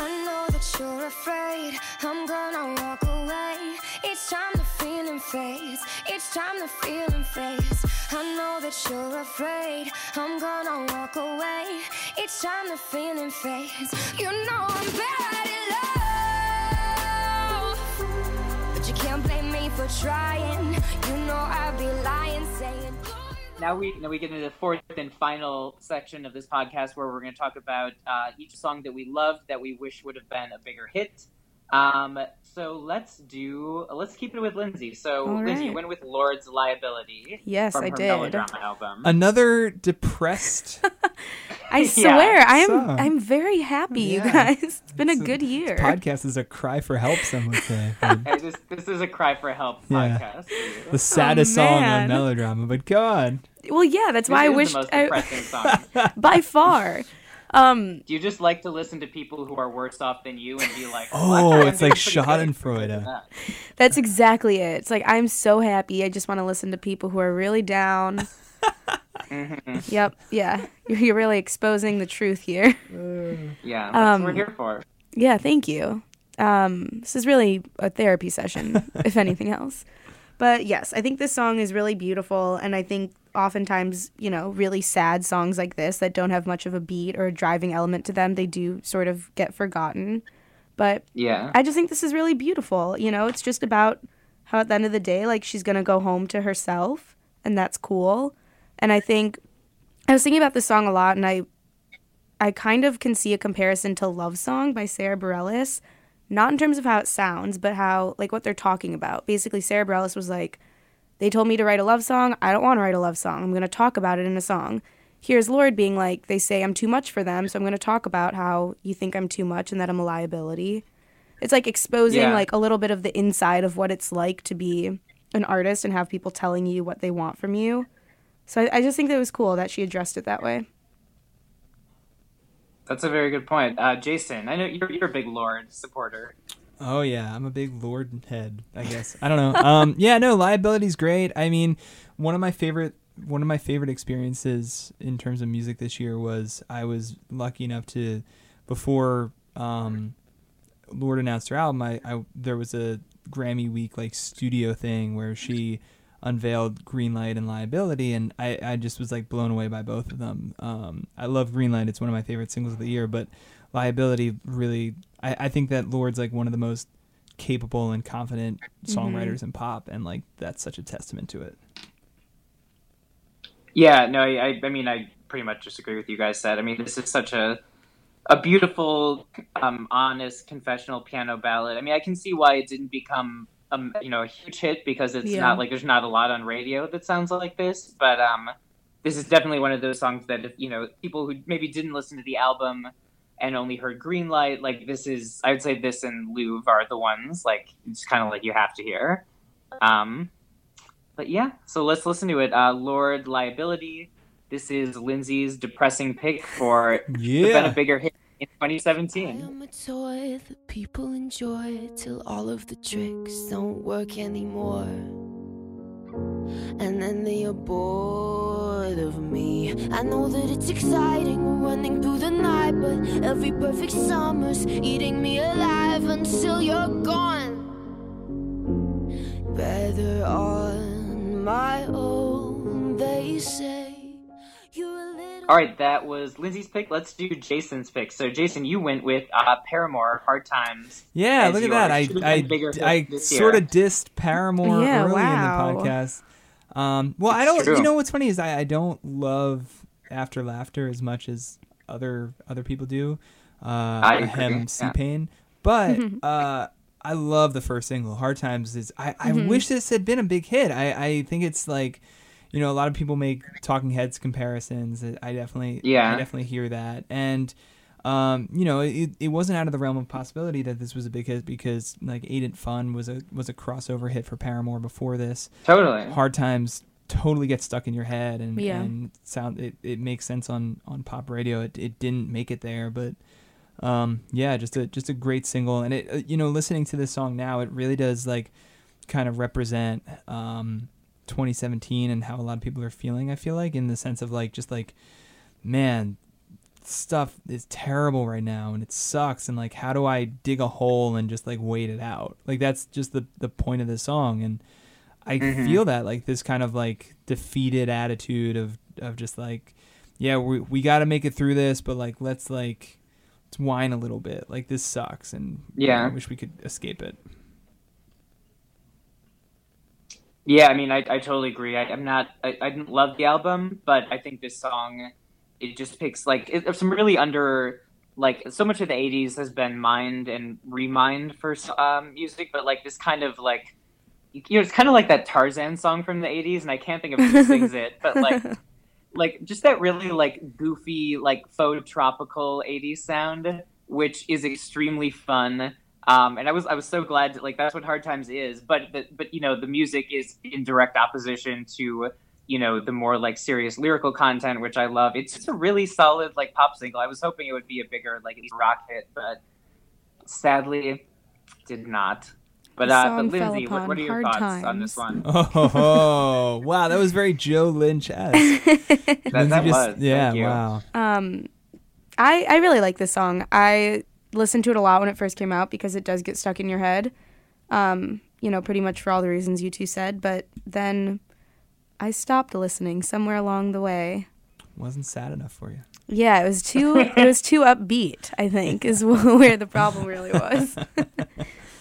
I know that you're afraid. I'm gonna walk away. It's time to feel and face. It's time to feel and face. I know that you're afraid. I'm gonna walk away. It's time to feel and face. You know I'm bad at love, but you can't blame me for trying. You know I'll be lying, saying... Now we now we get into the fourth and final section of this podcast where we're going to talk about uh, each song that we loved that we wish would have been a bigger hit. Um, so let's do let's keep it with Lindsey. So right. Lindsey, you went with Lord's Liability. Yes, from I her did. Melodrama album. Another depressed. I swear, yeah. I'm so. I'm very happy, yeah. you guys. It's been it's a good a, year. This podcast is a cry for help, some would say. Hey, this, this is a cry for help yeah. podcast. The saddest oh, song on Melodrama, but go on. Well, yeah, that's this why I wish. The most depressing I... song. By far. Um, Do you just like to listen to people who are worse off than you and be like, oh, it's like Schadenfreude. That's exactly it. It's like, I'm so happy. I just want to listen to people who are really down. mm-hmm. Yep. Yeah. You're, you're really exposing the truth here. Yeah. That's um, what we're here for. Yeah. Thank you. Um, this is really a therapy session, if anything else. But yes, I think this song is really beautiful, and I think oftentimes, you know, really sad songs like this that don't have much of a beat or a driving element to them, they do sort of get forgotten. But yeah, I just think this is really beautiful. You know, it's just about how at the end of the day, like, she's going to go home to herself, and that's cool. And I think I was thinking about this song a lot, and I I kind of can see a comparison to Love Song by Sara Bareilles. Not in terms of how it sounds, but how, like, what they're talking about. Basically, Sara Bareilles was like, they told me to write a love song. I don't want to write a love song. I'm going to talk about it in a song. Here's Lord being like, they say I'm too much for them, so I'm going to talk about how you think I'm too much and that I'm a liability. It's, like, exposing, yeah. like, a little bit of the inside of what it's like to be an artist and have people telling you what they want from you. So I, I just think that it was cool that she addressed it that way. That's a very good point. Uh, Jason, I know you're you're a big Lord supporter. Oh, yeah. I'm a big Lord head, I guess. I don't know. Um, yeah, no, Liability's great. I mean, one of my favorite one of my favorite experiences in terms of music this year was I was lucky enough to, before um, Lord announced her album, I, I there was a Grammy Week like studio thing where she unveiled Greenlight and Liability, and I, I just was like blown away by both of them. Um, I love Greenlight; it's one of my favorite singles of the year. But Liability really, I, I think that Lord's like one of the most capable and confident songwriters mm-hmm. in pop, and like that's such a testament to it. Yeah, no, I, I mean, I pretty much just agree with you guys said. I mean, this is such a a beautiful, um, honest, confessional piano ballad. I mean, I can see why it didn't become, um, you know, a huge hit, because it's yeah. not like there's not a lot on radio that sounds like this. But um, this is definitely one of those songs that, if, you know, people who maybe didn't listen to the album and only heard Greenlight, like this is, I would say this and Louvre are the ones, like, it's kind of like you have to hear. Um, but yeah, so let's listen to it. Uh, Lord, Liability. This is Lindsey's depressing pick for yeah. the been a bigger hit in twenty seventeen. I am a toy that people enjoy till all of the tricks don't work anymore. And then they are bored of me. I know that it's exciting, we're running through the night, but every perfect summer's eating me alive until you're gone. Better on my own, they say. All right, that was Lindsey's pick. Let's do Jason's pick. So, Jason, you went with uh, Paramore, Hard Times. Yeah, look at that. I I, I sort of dissed Paramore yeah, early wow. in the podcast. Um, well, it's I don't. True. You know what's funny is I, I don't love After Laughter as much as other other people do. Uh, I agree. C-Pain, yeah. But uh, I love the first single. Hard Times is. I, I mm-hmm. wish this had been a big hit. I, I think it's like. You know, a lot of people make Talking Heads comparisons. I definitely, yeah. I definitely hear that. And, um, you know, it, it wasn't out of the realm of possibility that this was a big hit, because like Ain't It Fun was a was a crossover hit for Paramore before this. Totally. Hard Times totally gets stuck in your head and, yeah. and sound. It, it makes sense on, on pop radio. It it didn't make it there, but um, yeah, just a just a great single. And it, you know, listening to this song now, it really does like kind of represent. Um, twenty seventeen and how a lot of people are feeling, I feel like, in the sense of like just like, man, stuff is terrible right now and it sucks, and like how do I dig a hole and just like wait it out? Like that's just the the point of the song. And I mm-hmm. feel that like this kind of like defeated attitude of of just like, yeah, we we got to make it through this, but like let's like let's whine a little bit, like this sucks, and yeah, I wish we could escape it. Yeah, I mean, I, I totally agree. I, I'm not, I, I didn't love the album, but I think this song, it just picks like it, some really under, like so much of the eighties has been mined and remined for um, music, but like this kind of like, you know, it's kind of like that Tarzan song from the eighties, and I can't think of who sings it, but like, like just that really like goofy, like faux tropical eighties sound, which is extremely fun. Um, and I was I was so glad to, like that's what Hard Times is, but the, but you know the music is in direct opposition to, you know, the more like serious lyrical content, which I love. It's just a really solid like pop single. I was hoping it would be a bigger like rock hit, but sadly did not. But uh, but Lindsey, what, what are your thoughts times. on this one? Oh wow, that was very Joe Lynch-esque. that that just, was yeah Thank you. wow. Um, I I really like this song. I. Listened to it a lot when it first came out because it does get stuck in your head, um, you know, pretty much for all the reasons you two said. But then I stopped listening somewhere along the way. Wasn't sad enough for you. Yeah, it was too. it was too upbeat. I think is where the problem really was.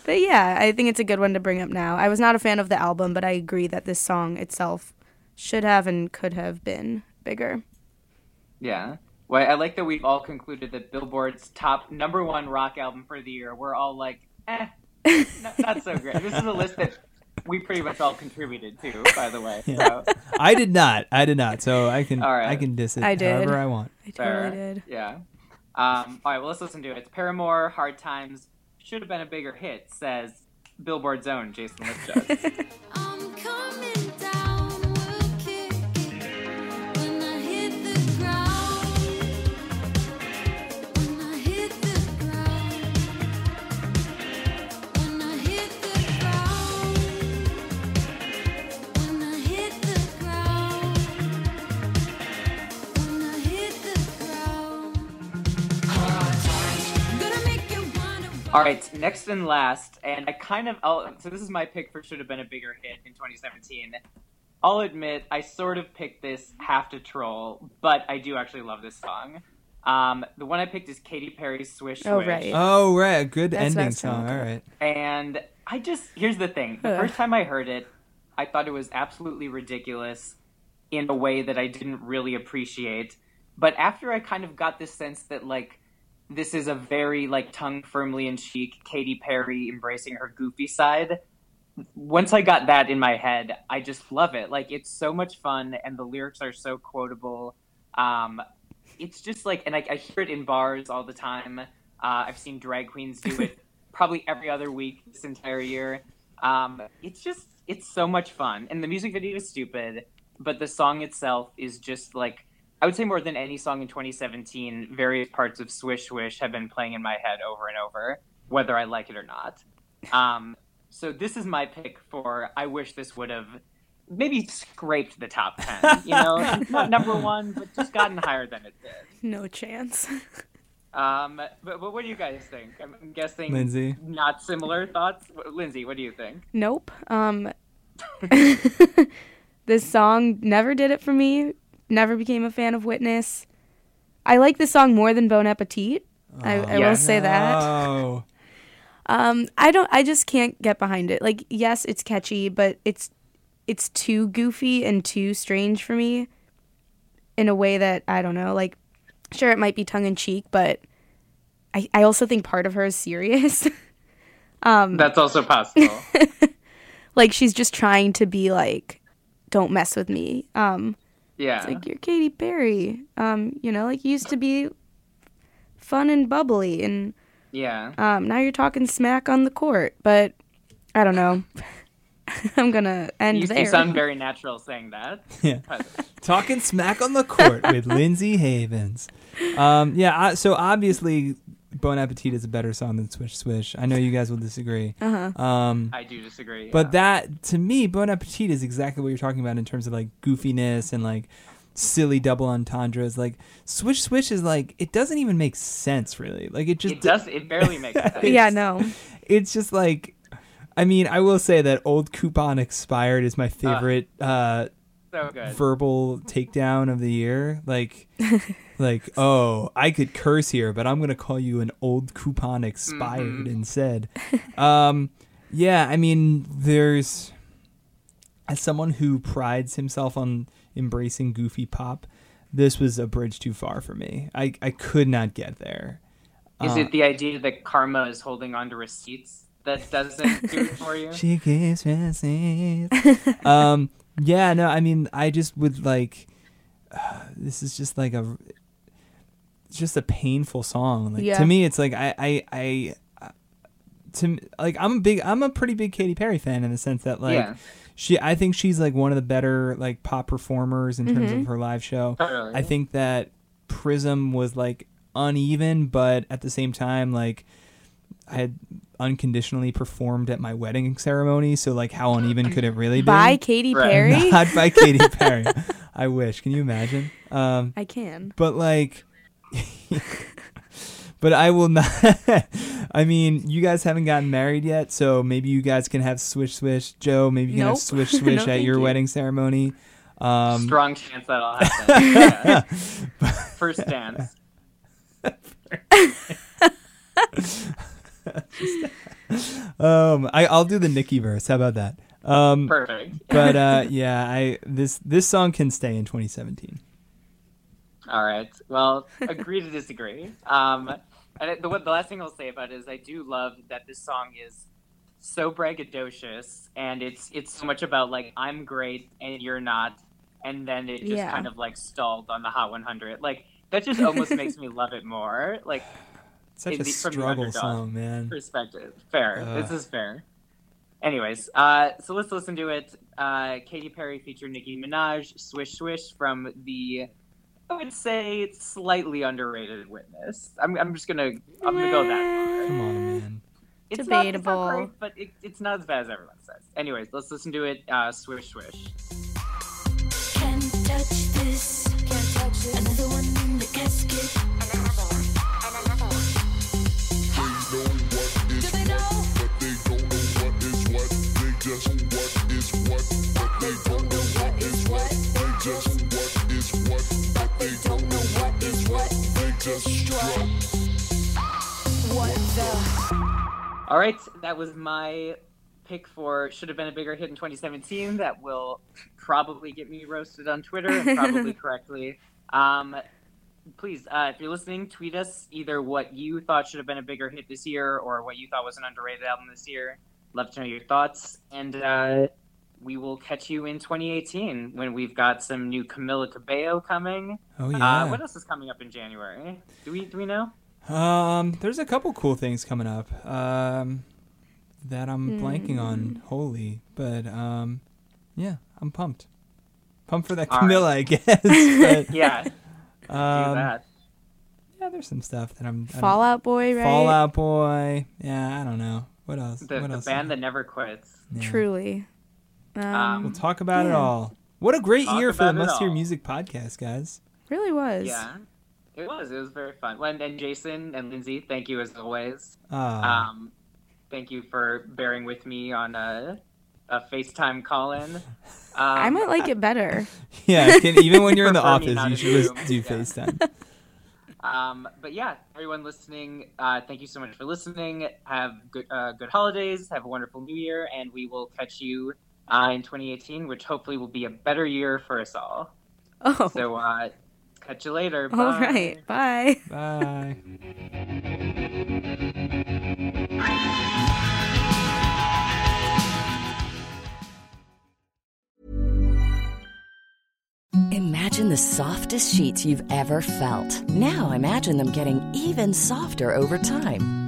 But yeah, I think it's a good one to bring up now. I was not a fan of the album, but I agree that this song itself should have and could have been bigger. Yeah. Well, I like that we've all concluded that Billboard's top number one rock album for the year, we're all like, eh, not, not so great. This is a list that we pretty much all contributed to, by the way. So. Yeah. I did not. I did not. So I can right. I can diss it I however did. I want. I totally did. Yeah. Um, all right, well, let's listen to it. It's Paramore, Hard Times, should have been a bigger hit, says Billboard's own Jason Lipshutz. I'm coming. All right, next and last, and I kind of, I'll, so this is my pick for should have been a bigger hit in twenty seventeen. I'll admit, I sort of picked this half to troll, but I do actually love this song. Um, the one I picked is Katy Perry's Swish Swish. Oh, right. Oh, right. A good That's ending song. All right. And I just, here's the thing. The Ugh. first time I heard it, I thought it was absolutely ridiculous in a way that I didn't really appreciate. But after I kind of got this sense that, like, this is a very, like, tongue firmly in cheek, Katy Perry embracing her goofy side. Once I got that in my head, I just love it. Like, it's so much fun, and the lyrics are so quotable. Um, it's just like, and I, I hear it in bars all the time. Uh, I've seen drag queens do it probably every other week this entire year. Um, it's just, it's so much fun. And the music video is stupid, but the song itself is just like, I would say more than any song in twenty seventeen, various parts of Swish Swish have been playing in my head over and over, whether I like it or not. Um, so this is my pick for, I wish this would have maybe scraped the top ten, you know? Not number one, but just gotten higher than it did. No chance. Um, but, but what do you guys think? I'm guessing Lindsay. Not similar thoughts. Lindsay, what do you think? Nope. Um, this song never did it for me. Never became a fan of Witness. I like this song more than Bon Appetit. Oh, I, I yeah. will say that. No. um, I don't. I just can't get behind it. Like, yes, it's catchy, but it's it's too goofy and too strange for me. In a way that I don't know. Like, sure, it might be tongue in cheek, but I I also think part of her is serious. um, That's also possible. Like, she's just trying to be like, don't mess with me. Um. Yeah. It's like, you're Katy Perry. Um, you know, like, you used to be fun and bubbly, and yeah. Um, now you're talking smack on the court, but I don't know. I'm gonna end you, there. You sound very natural saying that. Yeah. Talking smack on the court with Lindsay Havens. Um, yeah. I, so obviously, Bon Appetit is a better song than Swish Swish. I know you guys will disagree. Uh-huh. Um, I do disagree. Yeah. But that, to me, Bon Appetit is exactly what you're talking about in terms of, like, goofiness and, like, silly double entendres. Like, Swish Swish is, like, it doesn't even make sense, really. Like, it just... It does. It barely makes sense. Yeah, no. It's just, like... I mean, I will say that Old Coupon Expired is my favorite... Uh. uh So good. Verbal takedown of the year, like, like, oh, I could curse here, but I'm gonna call you an old coupon expired mm-hmm. instead. Um, yeah, I mean, there's, as someone who prides himself on embracing goofy pop, this was a bridge too far for me. I I could not get there. Is uh, it the idea that karma is holding on to receipts that doesn't do it for you? She gives receipts. Um. Yeah, no, I mean, I just would like, uh, this is just like a, it's just a painful song. Like, yeah. To me, it's like, I, I, I, to like, I'm a big, I'm a pretty big Katy Perry fan in the sense that, like, yeah. she, I think she's like one of the better, like, pop performers in mm-hmm. terms of her live show. Totally. I think that Prism was, like, uneven, but at the same time, like, I had unconditionally performed at my wedding ceremony, so, like, how uneven could it really be? By Katy Perry? Not by Katy Perry. I wish. Can you imagine? Um, I can. But, like, but I will not. I mean, you guys haven't gotten married yet, so maybe you guys can have Swish Swish. Joe, maybe you can nope. have Swish Swish no, at your you. wedding ceremony. Um, Strong chance that'll happen. Yeah. First dance. um I, I'll do the Nicki verse. How about that? Um perfect. But uh yeah, I this this song can stay in twenty seventeen. All right, well, agree to disagree. Um and the, the last thing I'll say about it is I do love that this song is so braggadocious, and it's it's so much about, like, I'm great and you're not, and then it just yeah. kind of, like, stalled on the Hot one hundred. Like, that just almost makes me love it more. Like, such a struggle song, man. Perspective. Fair. Uh. This is fair. Anyways, uh, so let's listen to it. Uh, Katy Perry featuring Nicki Minaj, Swish Swish from the, I would say, it's slightly underrated Witness. I'm I'm just gonna I'm gonna go that far. Come on, man. It's debatable, not, it's not great, but it, it's not as bad as everyone says. Anyways, let's listen to it. Uh, Swish Swish. Can't touch this. Can't touch this. Another one in the casket. What is what? They just what is what? But they don't know what is what. They just What the? All right, that was my pick for Should Have Been a Bigger Hit in twenty seventeen. That will probably get me roasted on Twitter, and probably correctly. Um, please, uh, if you're listening, tweet us either what you thought should have been a bigger hit this year or what you thought was an underrated album this year. Love to know your thoughts. And uh, we will catch you in twenty eighteen when we've got some new Camila Cabello coming. Oh, yeah. Uh, what else is coming up in January? Do we do we know? Um, there's a couple cool things coming up um, that I'm mm. blanking on wholly. But, um, yeah, I'm pumped. Pumped for that Camila, right. I guess. But, yeah. Um, do that. Yeah, there's some stuff that I'm Fall Out Boy, right? Fall Out Boy. Yeah, I don't know. What else? The, what the else band that never quits. Yeah. Truly. Um, we'll talk about yeah. it all. What a great talk year for the Must Hear Music podcast, guys. Really was. Yeah, it was. It was very fun. Well, and, and Jason and Lindsey, thank you as always. Uh, um, thank you for bearing with me on a, a FaceTime call-in. Um, I might like it better. yeah, can, even when you're in the office, you should do yeah. FaceTime. Um, but yeah, everyone listening, uh, thank you so much for listening. Have good, uh, good holidays. Have a wonderful new year. And we will catch you uh, in twenty eighteen, which hopefully will be a better year for us all. Oh. So uh, catch you later. Bye. All right. Bye. Bye. Imagine the softest sheets you've ever felt. Now imagine them getting even softer over time.